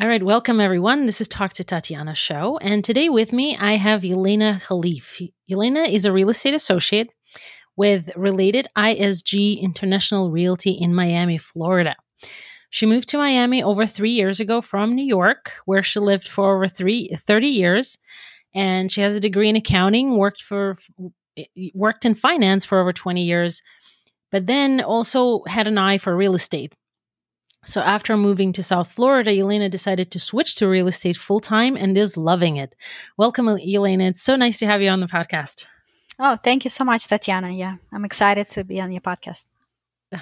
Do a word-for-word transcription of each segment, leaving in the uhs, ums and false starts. All right, welcome everyone. This is Talk to Tatiana show, and today with me I have Yelena Khalif. Yelena is a real estate associate with Related I S G International Realty in Miami, Florida. She moved to Miami over three years ago from New York, where she lived for over three, thirty years, and she has a degree in accounting, worked for worked in finance for over twenty years, but then also had an eye for real estate. So after moving to South Florida, Yelena decided to switch to real estate full-time and is loving it. Welcome, Yelena. It's so nice to have you on the podcast. Oh, thank you so much, Tatiana. Yeah, I'm excited to be on your podcast.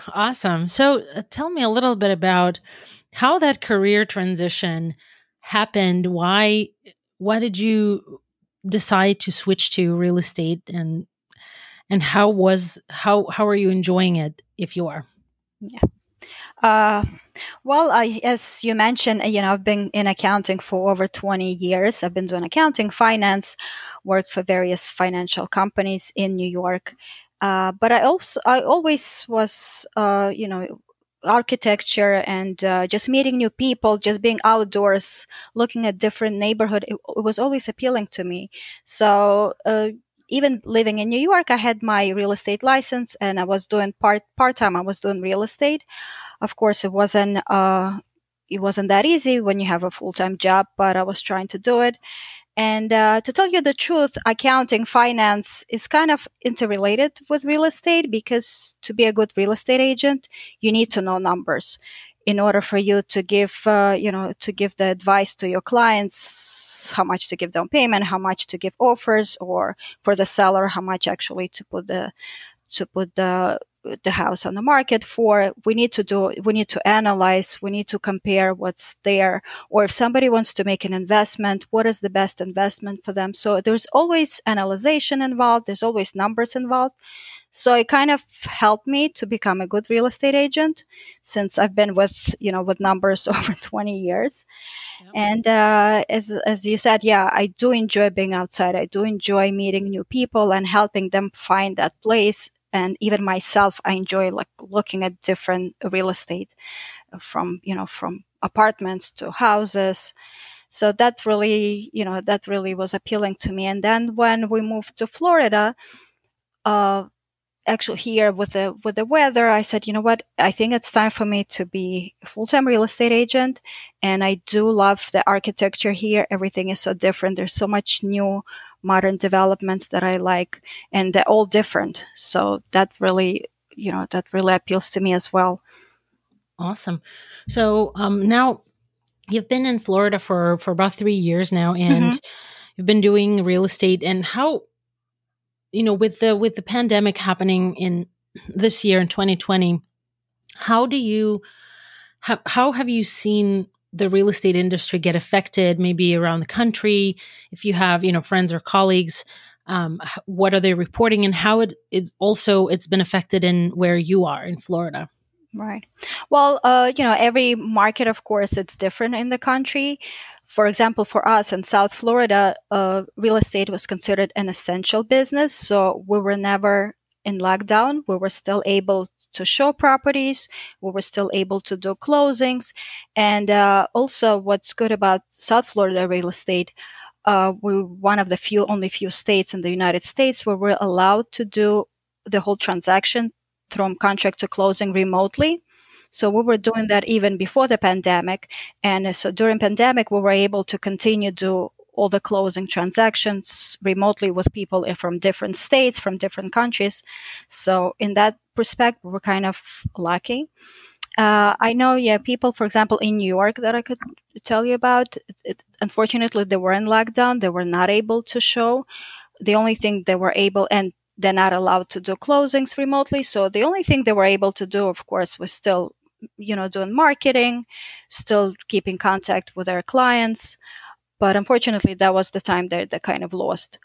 Awesome. So uh, tell me a little bit about how that career transition happened. Why, why did you decide to switch to real estate, and and how was how how are you enjoying it, if you are? Yeah. Uh, well, I, as you mentioned, you know, I've been in accounting for over twenty years. I've been doing accounting, finance, worked for various financial companies in New York. Uh, but I also, I always was, uh, you know, architecture and uh, just meeting new people, just being outdoors, looking at different neighborhood. It, it was always appealing to me. So, uh, even living in New York, I had my real estate license and I was doing part, part-time, I was doing real estate. Of course, it wasn't, uh, it wasn't that easy when you have a full-time job, but I was trying to do it. And, uh, to tell you the truth, accounting, finance is kind of interrelated with real estate, because to be a good real estate agent, you need to know numbers in order for you to give, uh, you know, to give the advice to your clients, how much to give down payment, how much to give offers, or for the seller, how much actually to put the, to put the, the house on the market for. We need to do, we need to analyze, we need to compare what's there. Or if somebody wants to make an investment, what is the best investment for them? So there's always analyzation involved. There's always numbers involved. So it kind of helped me to become a good real estate agent, since I've been with, you know, with numbers over twenty years. Yep. And uh, as as you said, yeah, I do enjoy being outside. I do enjoy meeting new people and helping them find that place. And even myself, I enjoy like looking at different real estate, from, you know, from apartments to houses. So that really, you know, that really was appealing to me. And then when we moved to Florida, uh, actually here with the with the weather, I said, you know what, I think it's time for me to be a full-time real estate agent. And I do love the architecture here. Everything is so different. There's so much new modern developments that I like, and they're all different. So that really, you know, that really appeals to me as well. Awesome. So um, now you've been in Florida for, for about three years now, and mm-hmm. you've been doing real estate. And how, you know, with the with the pandemic happening in this year in twenty twenty, how do you, how, how have you seen the real estate industry get affected, maybe around the country? If you have, you know, friends or colleagues, um, what are they reporting, and how it is also it's been affected in where you are in Florida? Right. Well, uh, you know, every market, of course, it's different in the country. For example, for us in South Florida, uh, real estate was considered an essential business. So we were never in lockdown. We were still able to show properties. We were still able to do closings. And uh, also what's good about South Florida real estate, uh, we're one of the few, only few states in the United States where we're allowed to do the whole transaction from contract to closing remotely. So we were doing that even before the pandemic. And so during pandemic, we were able to continue to all the closing transactions remotely with people from different states, from different countries. So in that respect, we're kind of lucky. Uh, I know, yeah, people, for example, in New York that I could tell you about, it, unfortunately, they were in lockdown. They were not able to show. The only thing they were able, and they're not allowed to do closings remotely. So the only thing they were able to do, of course, was still, you know, doing marketing, still keeping contact with their clients. But unfortunately, that was the time that they kind of lost.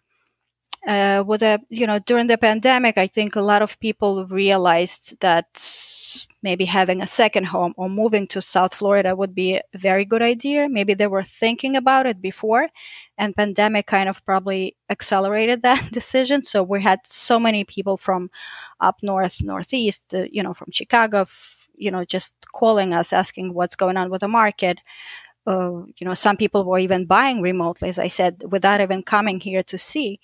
Uh, with a, you know, during the pandemic, I think a lot of people realized that maybe having a second home or moving to South Florida would be a very good idea. Maybe they were thinking about it before, and pandemic kind of probably accelerated that decision. So we had so many people from up north, northeast, you know, from Chicago, you know, just calling us, asking what's going on with the market. uh, you know, some people were even buying remotely, as I said, without even coming here to see.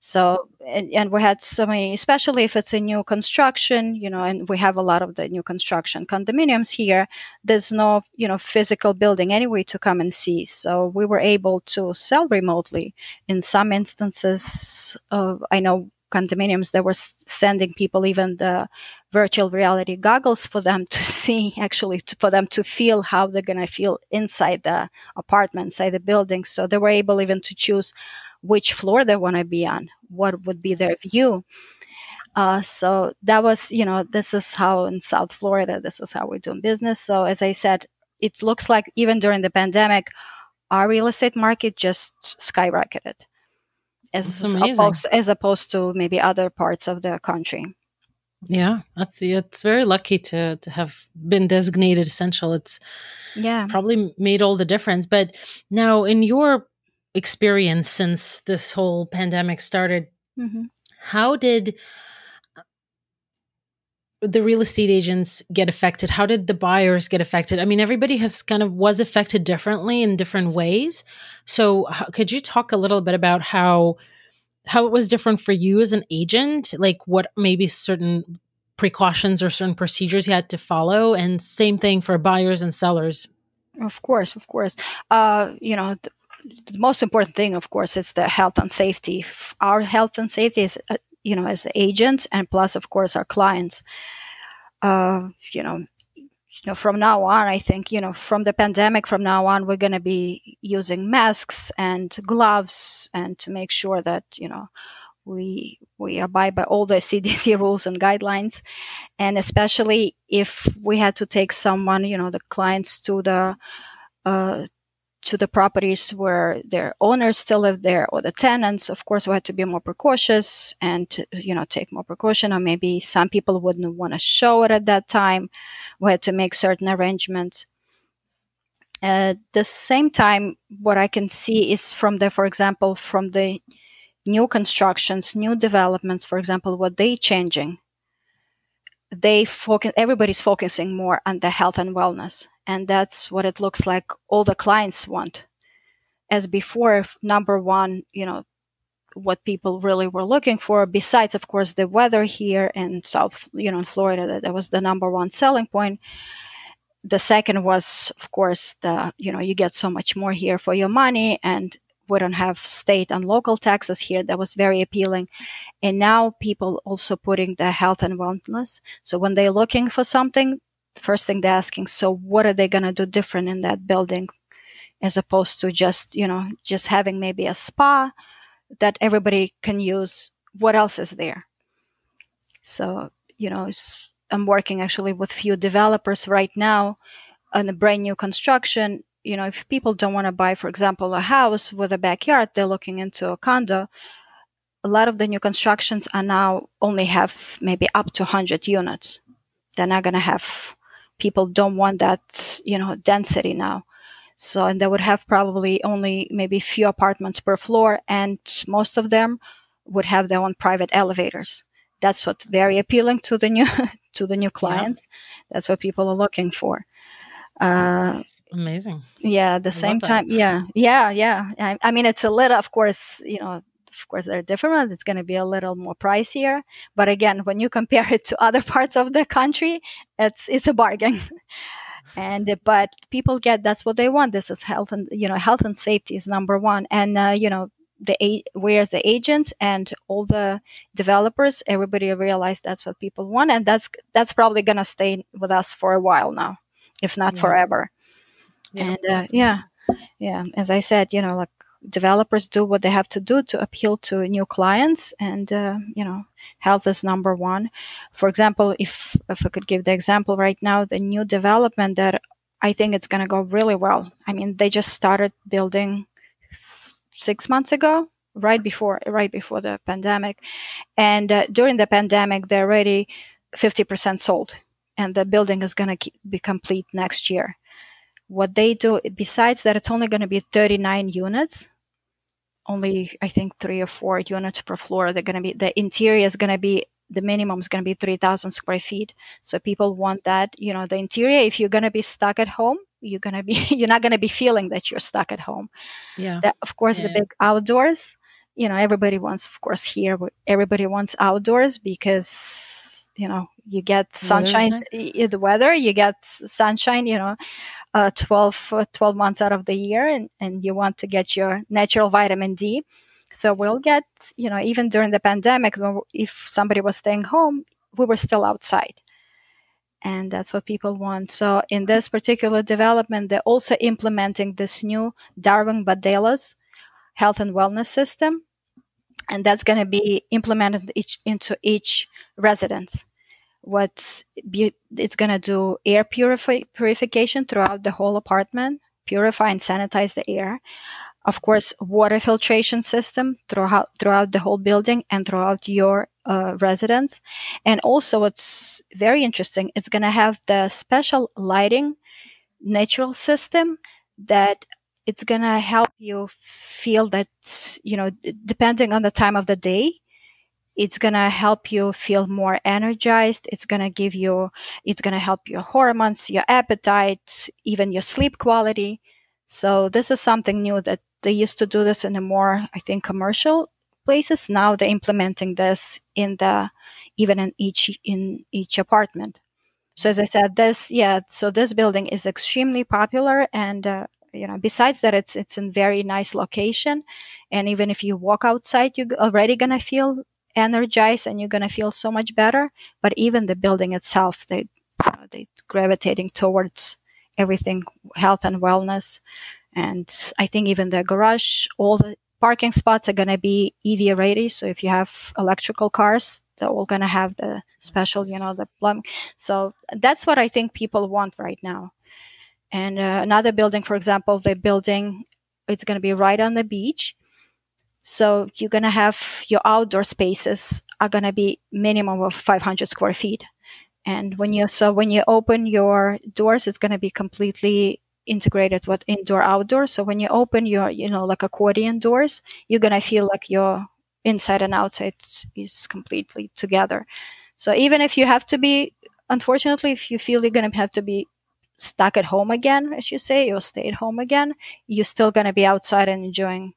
So, and, and we had so many, especially if it's a new construction, you know, and we have a lot of the new construction condominiums here. There's no, you know, physical building anyway to come and see. So we were able to sell remotely. In some instances, uh, I know condominiums that were sending people even the virtual reality goggles for them to see, actually to, for them to feel how they're going to feel inside the apartment, inside the building. So they were able even to choose which floor they want to be on, what would be their view. Uh, so that was, you know, this is how in South Florida, this is how we're doing business. So as I said, it looks like even during the pandemic, our real estate market just skyrocketed as opposed, as opposed to maybe other parts of the country. Yeah, that's it's very lucky to to have been designated essential. It's yeah probably made all the difference. But now in your experience since this whole pandemic started, mm-hmm. how did the real estate agents get affected? How did the buyers get affected? I mean, everybody has kind of was affected differently in different ways. So how, could you talk a little bit about how how it was different for you as an agent? Like what maybe certain precautions or certain procedures you had to follow, and same thing for buyers and sellers? Of course, of course. Uh, you know, th- The most important thing, of course, is the health and safety. Our health and safety is, uh, you know, as agents, and plus, of course, our clients. Uh, you know, you know, from now on, I think, you know, from the pandemic, from now on, we're going to be using masks and gloves, and to make sure that, you know, we we abide by all the C D C rules and guidelines, and especially if we had to take someone, you know, the clients to the uh, to the properties where their owners still live there or the tenants, of course, we had to be more precautious and, you know, take more precaution, or maybe some people wouldn't want to show it at that time. We had to make certain arrangements. At the same time, what I can see is from the, for example, from the new constructions, new developments, for example, what they changing, they focus, everybody's focusing more on the health and wellness. And that's what it looks like all the clients want. As before, number one, you know, what people really were looking for, besides, of course, the weather here in South, you know, in Florida, that, that was the number one selling point. The second was, of course, the, you know, you get so much more here for your money, and we don't have state and local taxes here. That was very appealing. And now people also putting the health and wellness. So when they're looking for something, first thing they're asking, so what are they going to do different in that building, as opposed to just, you know, just having maybe a spa that everybody can use. What else is there? So, you know, it's, I'm working actually with few developers right now on a brand new construction. You know, if people don't want to buy, for example, a house with a backyard, they're looking into a condo. A lot of the new constructions are now only have maybe up to one hundred units. They're not going to have, people don't want that, you know, density now. So, and they would have probably only maybe few apartments per floor, and most of them would have their own private elevators. That's what's very appealing to the new, to the new clients. Yeah. That's what people are looking for. Uh, That's amazing. Yeah. At the I same time. Yeah. Yeah. Yeah. I, I mean, it's a little, of course, you know, of course they're different. It's going to be a little more pricier, but again, when you compare it to other parts of the country, it's, it's a bargain. And, but people get, that's what they want. This is health and, you know, health and safety is number one. And, uh, you know, the, where's the agents and all the developers, everybody realized that's what people want. And that's, that's probably going to stay with us for a while now, if not yeah. forever. Yeah. And uh, yeah, yeah, as I said, you know, like developers do what they have to do to appeal to new clients, and, uh, you know, health is number one. For example, if, if I could give the example right now, the new development that I think it's going to go really well. I mean, they just started building six months ago, right before, right before the pandemic. And uh, during the pandemic, they're already fifty percent sold. And the building is going to be complete next year. What they do, besides that, it's only going to be thirty-nine units. Only, I think, three or four units per floor. They're going to be, the interior is going to be, the minimum is going to be three thousand square feet. So people want that, you know, the interior. If you're going to be stuck at home, you're gonna be you're not gonna be feeling that you're stuck at home. Yeah. That, of course, yeah. the big outdoors. You know, everybody wants, of course, here. Everybody wants outdoors because you know you get sunshine. Really? The weather, you get sunshine. You know, uh, twelve months out of the year, and, and you want to get your natural vitamin D. So we'll get, you know, even during the pandemic, if somebody was staying home, we were still outside. And that's what people want. So in this particular development, they're also implementing this new Darwin Badalos health and wellness system. And that's going to be implemented each, into each residence. What's be, it's going to do air purifi- purification throughout the whole apartment, purify and sanitize the air. Of course, water filtration system throughout throughout the whole building and throughout your uh, residence. And also what's very interesting, it's going to have the special lighting natural system that it's going to help you feel that, you know, depending on the time of the day, it's going to help you feel more energized. It's going to give you, it's going to help your hormones, your appetite, even your sleep quality. So this is something new that they used to do this in a more, I think, commercial places. Now they're implementing this in the even in each in each apartment. So as I said, this yeah. So this building is extremely popular, and uh, you know, besides that, it's it's in very nice location, and even if you walk outside, you're already gonna feel energized, and you're gonna feel so much better. But even the building itself, they uh, they gravitating towards everything health and wellness, and I think even the garage, all the parking spots are going to be E V ready. So if you have electrical cars, they're all going to have the special, you know, the plumbing. So that's what I think people want right now. And uh, another building, for example, the building, it's going to be right on the beach. So you're going to have your outdoor spaces are going to be minimum of five hundred square feet. And when you, so when you open your doors, it's going to be completely integrated with indoor outdoor. So when you open your, you know, like accordion doors, you're going to feel like your inside and outside is completely together. So even if you have to be, unfortunately, if you feel you're going to have to be stuck at home again, as you say, or stay at home again, you're still going to be outside and enjoying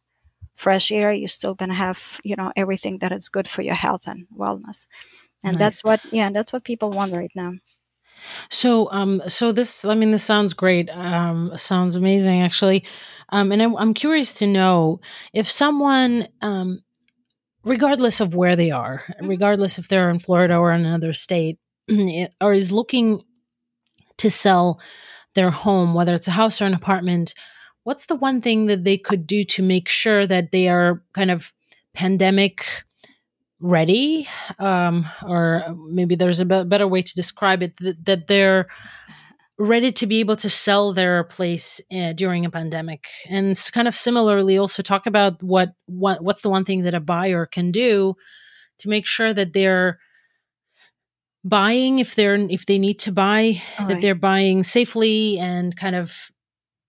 fresh air. You're still going to have, you know, everything that is good for your health and wellness. And nice. that's what, yeah, that's what people want right now. So, um, so this, I mean, this sounds great. Um, sounds amazing, actually. Um, and I, I'm curious to know if someone, um, regardless of where they are, regardless if they're in Florida or another state, or is looking to sell their home, whether it's a house or an apartment, what's the one thing that they could do to make sure that they are kind of pandemic ready, um, or maybe there's a b- better way to describe it, th- that they're ready to be able to sell their place uh, during a pandemic. And it's kind of similarly also talk about what, what what's the one thing that a buyer can do to make sure that they're buying, if they're if they need to buy, all that right. they're buying safely, and kind of,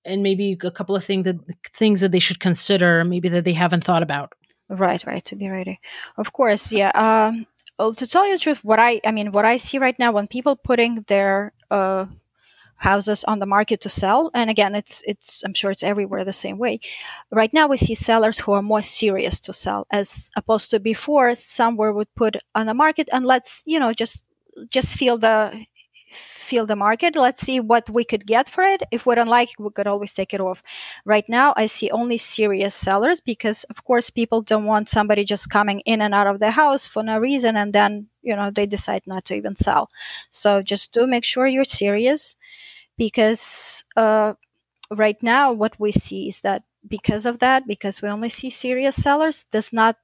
and maybe a couple of things that things that they should consider, maybe that they haven't thought about. Right, right, to be ready. Of course, yeah. Um, well, to tell you the truth, what I, I mean, what I see right now when people putting their uh, houses on the market to sell, and again, it's, it's, I'm sure it's everywhere the same way. Right now, we see sellers who are more serious to sell, as opposed to before, somewhere would put on the market and let's, you know, just, just feel the, feel the market. Let's see what we could get for it. If we don't like it, we could always take it off. Right now, I see only serious sellers because, of course, people don't want somebody just coming in and out of the house for no reason. And then, you know, they decide not to even sell. So just do make sure you're serious because uh, right now what we see is that because of that, because we only see serious sellers, there's not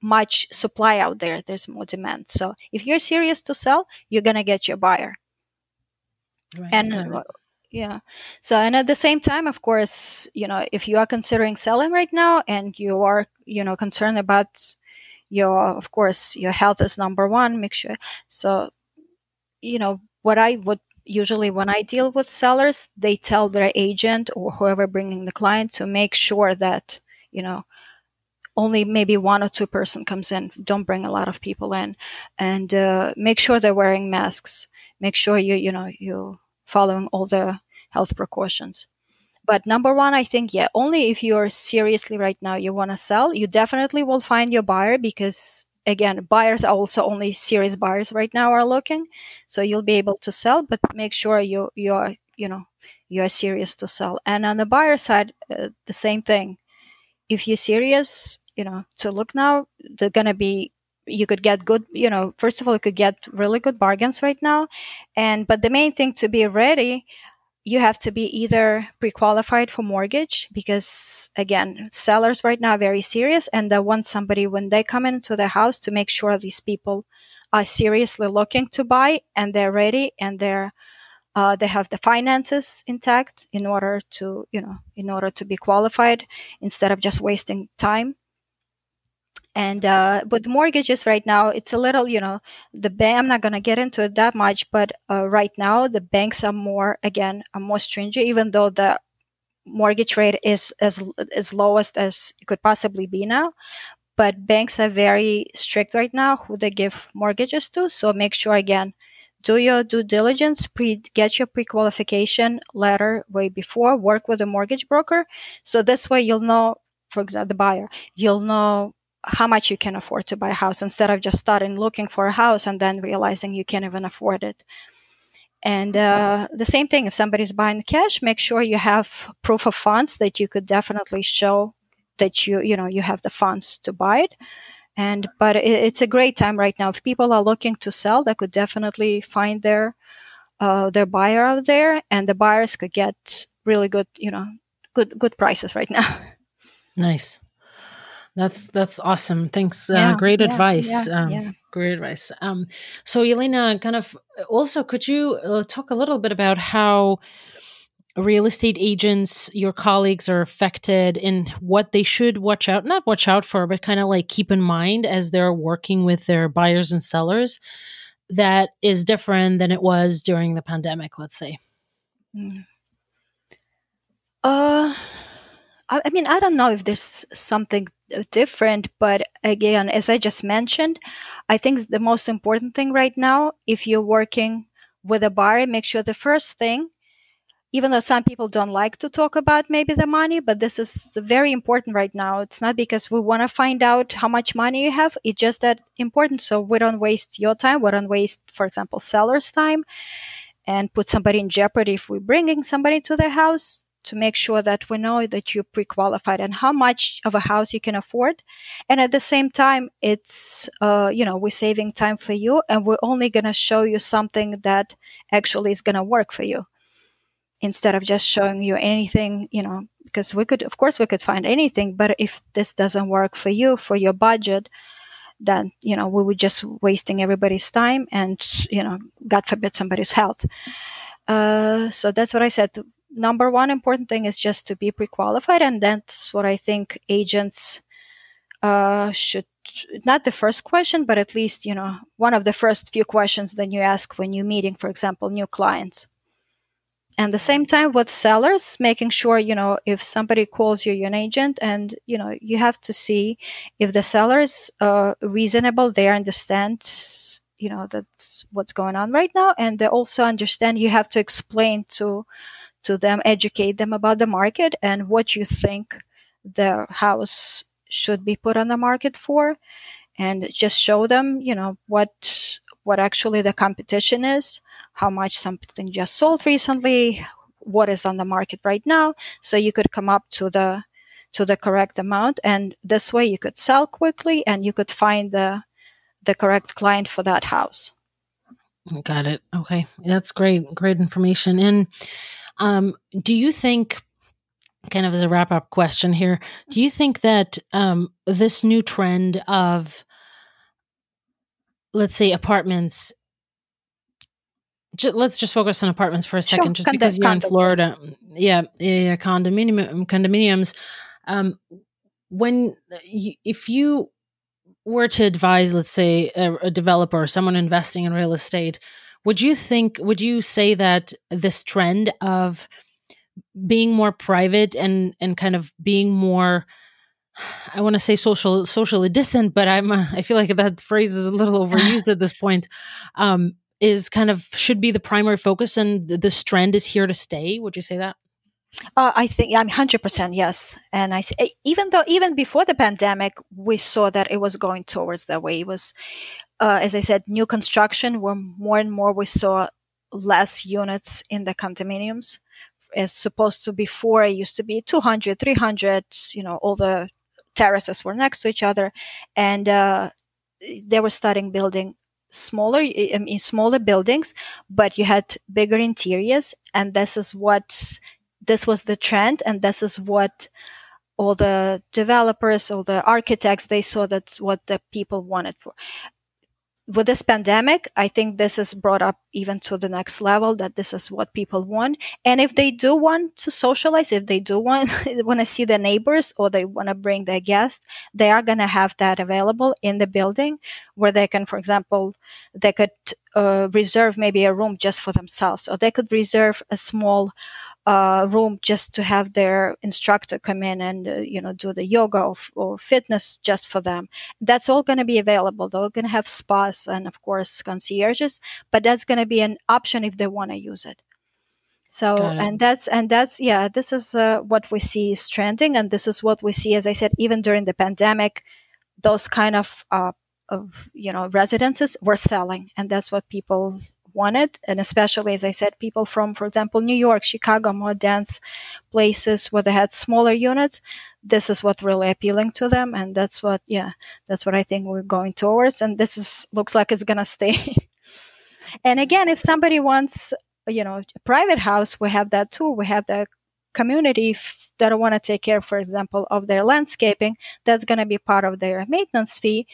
much supply out there. There's more demand. So if you're serious to sell, you're going to get your buyer. Right. And uh, yeah, so and at the same time, of course, you know, if you are considering selling right now and you are, you know, concerned about your, of course, your health is number one, make sure. So, you know, what I would usually when I deal with sellers, they tell their agent or whoever bringing the client to make sure that, you know, only maybe one or two person comes in. Don't bring a lot of people in and uh, make sure they're wearing masks. Make sure you, you know, you following all the health precautions. But number one, I think, yeah, only if you're seriously right now, you want to sell, you definitely will find your buyer because, again, buyers are also only serious buyers right now are looking. So you'll be able to sell, but make sure you, you're, you know, you're serious to sell. And on the buyer side, uh, the same thing. If you're serious, you know, to look now, they're going to be, you could get good, you know, first of all, you could get really good bargains right now. And, but the main thing to be ready, you have to be either pre-qualified for mortgage because, again, sellers right now are very serious and they want somebody when they come into the house to make sure these people are seriously looking to buy and they're ready and they're uh, they have the finances intact in order to, you know, in order to be qualified instead of just wasting time. And uh, with mortgages right now, it's a little, you know, the bank, I'm not going to get into it that much, but uh, right now the banks are more, again, are more stringent, even though the mortgage rate is as as lowest as it could possibly be now. But banks are very strict right now who they give mortgages to. So make sure, again, do your due diligence, pre- get your pre-qualification letter way before, work with a mortgage broker. So this way you'll know, for example, the buyer, you'll know how much you can afford to buy a house instead of just starting looking for a house and then realizing you can't even afford it. And uh, the same thing, if somebody's buying cash, make sure you have proof of funds that you could definitely show that you, you know, you have the funds to buy it. And, but it, it's a great time right now. If people are looking to sell, they could definitely find their, uh, their buyer out there, and the buyers could get really good, you know, good, good prices right now. Nice. That's that's awesome. Thanks. Yeah, uh, great, yeah, advice. Yeah, um, yeah. Great advice. Um, so, Yelena, kind of also, could you uh, talk a little bit about how real estate agents, your colleagues, are affected and what they should watch out, not watch out for, but kind of like keep in mind as they're working with their buyers and sellers that is different than it was during the pandemic, let's say? Mm. Uh. I mean, I don't know if there's something different, but again, as I just mentioned, I think the most important thing right now, if you're working with a buyer, make sure the first thing, even though some people don't like to talk about maybe the money, but this is very important right now. It's not because we want to find out how much money you have. It's just that important. So we don't waste your time. We don't waste, for example, seller's time and put somebody in jeopardy if we're bringing somebody to their house. To make sure that we know that you're pre-qualified and how much of a house you can afford. And at the same time, it's, uh, you know, we're saving time for you and we're only going to show you something that actually is going to work for you instead of just showing you anything, you know, because we could, of course, we could find anything, but if this doesn't work for you, for your budget, then, you know, we were just wasting everybody's time and, you know, God forbid somebody's health. Uh, so that's what I said. Number one important thing is just to be pre-qualified, and that's what I think agents uh, should, not the first question, but at least, you know, one of the first few questions that you ask when you're meeting, for example, new clients. And the same time with sellers, making sure, you know, if somebody calls you, you're an agent, and, you know, you have to see if the seller is uh, reasonable, they understand, you know, that's what's going on right now, and they also understand you have to explain to to them, educate them about the market and what you think their house should be put on the market for, and just show them, you know, what what actually the competition is, how much something just sold recently, what is on the market right now, so you could come up to the to the correct amount, and this way you could sell quickly and you could find the the correct client for that house. Got it. Okay. That's great. Great information. And um, do you think, kind of as a wrap-up question here, do you think that um, this new trend of, let's say, apartments, ju- let's just focus on apartments for a second, sure. just Cond- because you're condos. In Florida, yeah, yeah condominium, condominiums, um, when, if you were to advise, let's say, a, a developer or someone investing in real estate, would you think, would you say that this trend of being more private and, and kind of being more, I want to say social, socially distant, but I'm, uh, I feel like that phrase is a little overused at this point, um, is kind of should be the primary focus, and th- this trend is here to stay. Would you say that? Uh, I think I'm one hundred percent yes. And I th- even though even before the pandemic, we saw that it was going towards that way. It was, uh, as I said, new construction where more and more we saw less units in the condominiums. It's supposed to before it used to be two hundred, three hundred, you know, all the terraces were next to each other. And uh, they were starting building smaller in smaller buildings, but you had bigger interiors. And this is what this was the trend. And this is what all the developers, all the architects, they saw that's what the people wanted for. With this pandemic, I think this is brought up even to the next level, that this is what people want. And if they do want to socialize, if they do want want to see their neighbors, or they want to bring their guests, they are going to have that available in the building, where they can, for example, they could uh, reserve maybe a room just for themselves, or they could reserve a small uh, room just to have their instructor come in and, uh, you know, do the yoga or, f- or fitness just for them. That's all going to be available. They're going to have spas and, of course, concierges, but that's going to be an option if they want to use it. So, it. and that's, and that's, yeah, this is uh, what we see is trending. And this is what we see, as I said, even during the pandemic, those kind of, uh, of, you know, residences were selling, and that's what people wanted. And especially, as I said, people from, for example, New York, Chicago, more dense places where they had smaller units. This is what really appealing to them. And that's what, yeah, that's what I think we're going towards. And this is, looks like it's going to stay. And again, if somebody wants, you know, a private house, we have that too. We have the community f- that want to take care, for example, of their landscaping. That's going to be part of their maintenance fee.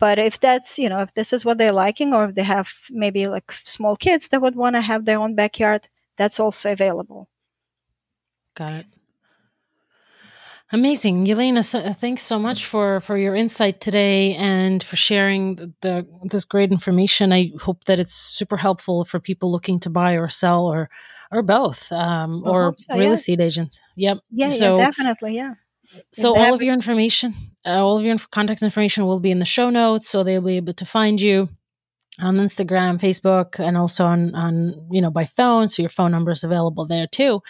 But if that's, you know, if this is what they're liking, or if they have maybe like small kids that would want to have their own backyard, that's also available. Got it. Amazing. Yelena, so, thanks so much for, for your insight today and for sharing the, the this great information. I hope that it's super helpful for people looking to buy or sell or or both, um, we'll or so, real yeah. estate agents. Yep. Yeah, so, yeah, definitely. Yeah. So all of your information, uh, all of your inf- contact information will be in the show notes, so they'll be able to find you on Instagram, Facebook, and also on, on you know, by phone. So your phone number is available there too.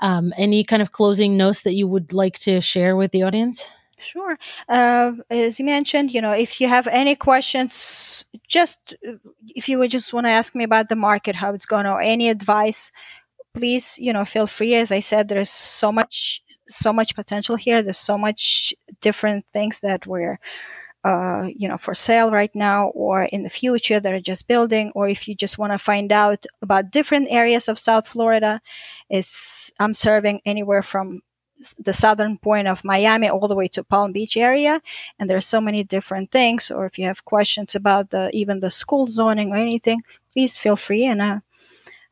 Um, any kind of closing notes that you would like to share with the audience? Sure. Uh, as you mentioned, you know, if you have any questions, just if you would just want to ask me about the market, how it's going, or any advice, please, you know, feel free. As I said, there's so much. so much potential here. There's so much different things that we're, uh, you know, for sale right now or in the future that are just building. Or if you just want to find out about different areas of South Florida, it's, I'm serving anywhere from the southern point of Miami all the way to Palm Beach area. And there's so many different things. Or if you have questions about the, even the school zoning or anything, please feel free. And uh,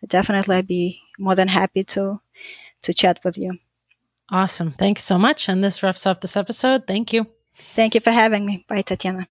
definitely I'd be more than happy to, to chat with you. Awesome. Thank you so much. And this wraps up this episode. Thank you. Thank you for having me. Bye, Tatiana.